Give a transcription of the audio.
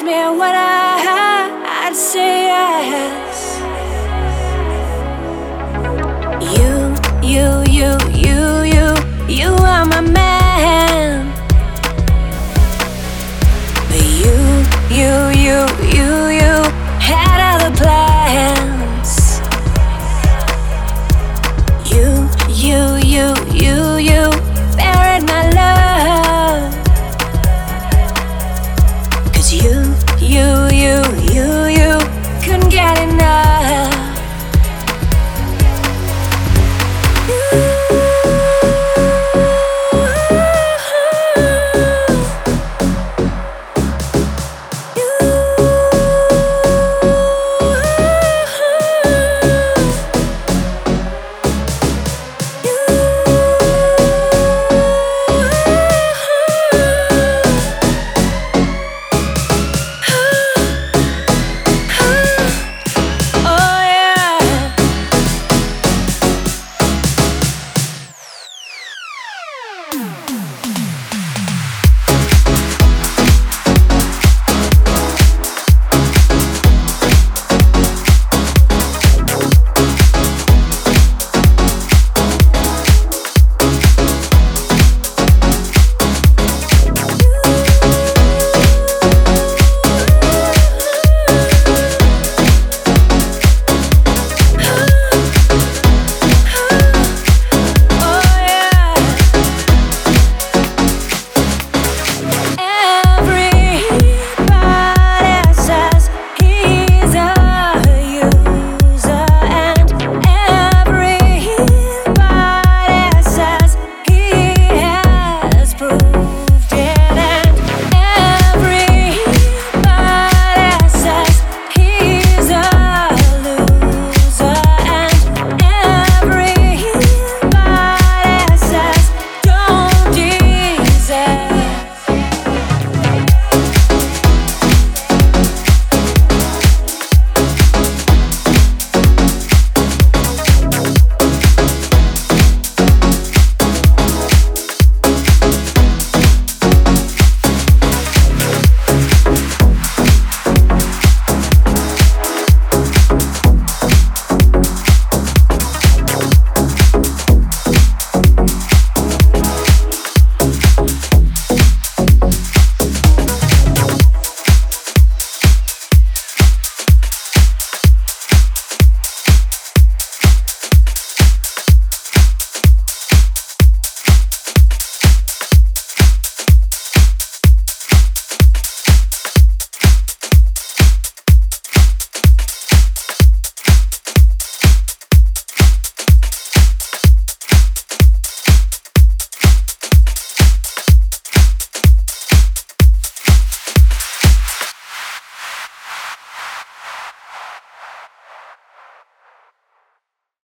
asked me what I had, I'd say yes. You are my man. But you had other plans. You buried my love. 'Cause you couldn't get enough.